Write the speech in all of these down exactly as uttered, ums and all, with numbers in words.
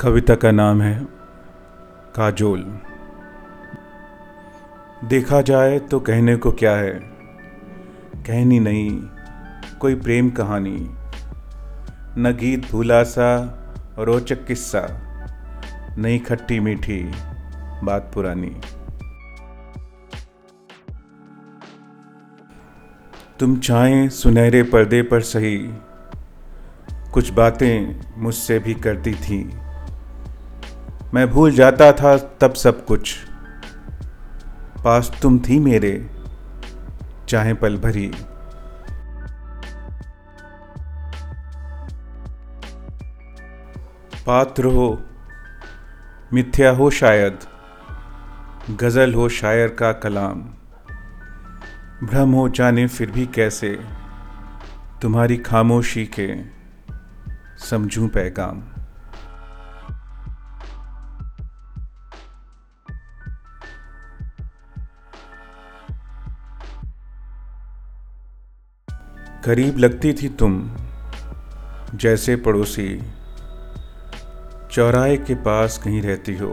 कविता का नाम है काजोल। देखा जाए तो कहने को क्या है, कहनी नहीं कोई प्रेम कहानी। न गीत भूला सा रोचक किस्सा, नहीं खट्टी मीठी बात पुरानी। तुम चाहें सुनहरे पर्दे पर सही, कुछ बातें मुझसे भी करती थी। मैं भूल जाता था तब सब कुछ, पास तुम थी मेरे चाहे पल भरी। पात्र हो मिथ्या हो शायद, गज़ल हो शायर का कलाम। भ्रम हो जाने फिर भी कैसे, तुम्हारी खामोशी के समझूं पैगाम। करीब लगती थी तुम जैसे पड़ोसी, चौराहे के पास कहीं रहती हो।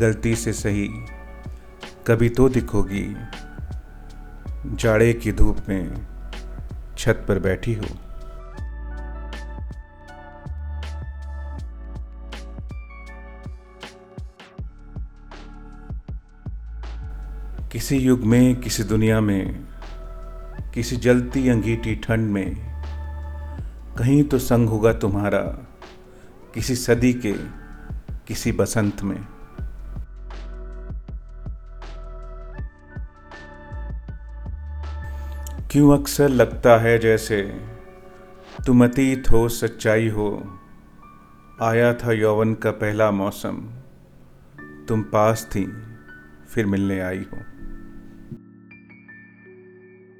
गलती से सही कभी तो दिखोगी, जाड़े की धूप में छत पर बैठी हो। किसी युग में किसी दुनिया में, किसी जलती अंगीठी ठंड में, कहीं तो संग होगा तुम्हारा किसी सदी के किसी बसंत में। क्यों अक्सर लगता है जैसे तुम अतीत हो सच्चाई हो। आया था यौवन का पहला मौसम, तुम पास थी फिर मिलने आई हो।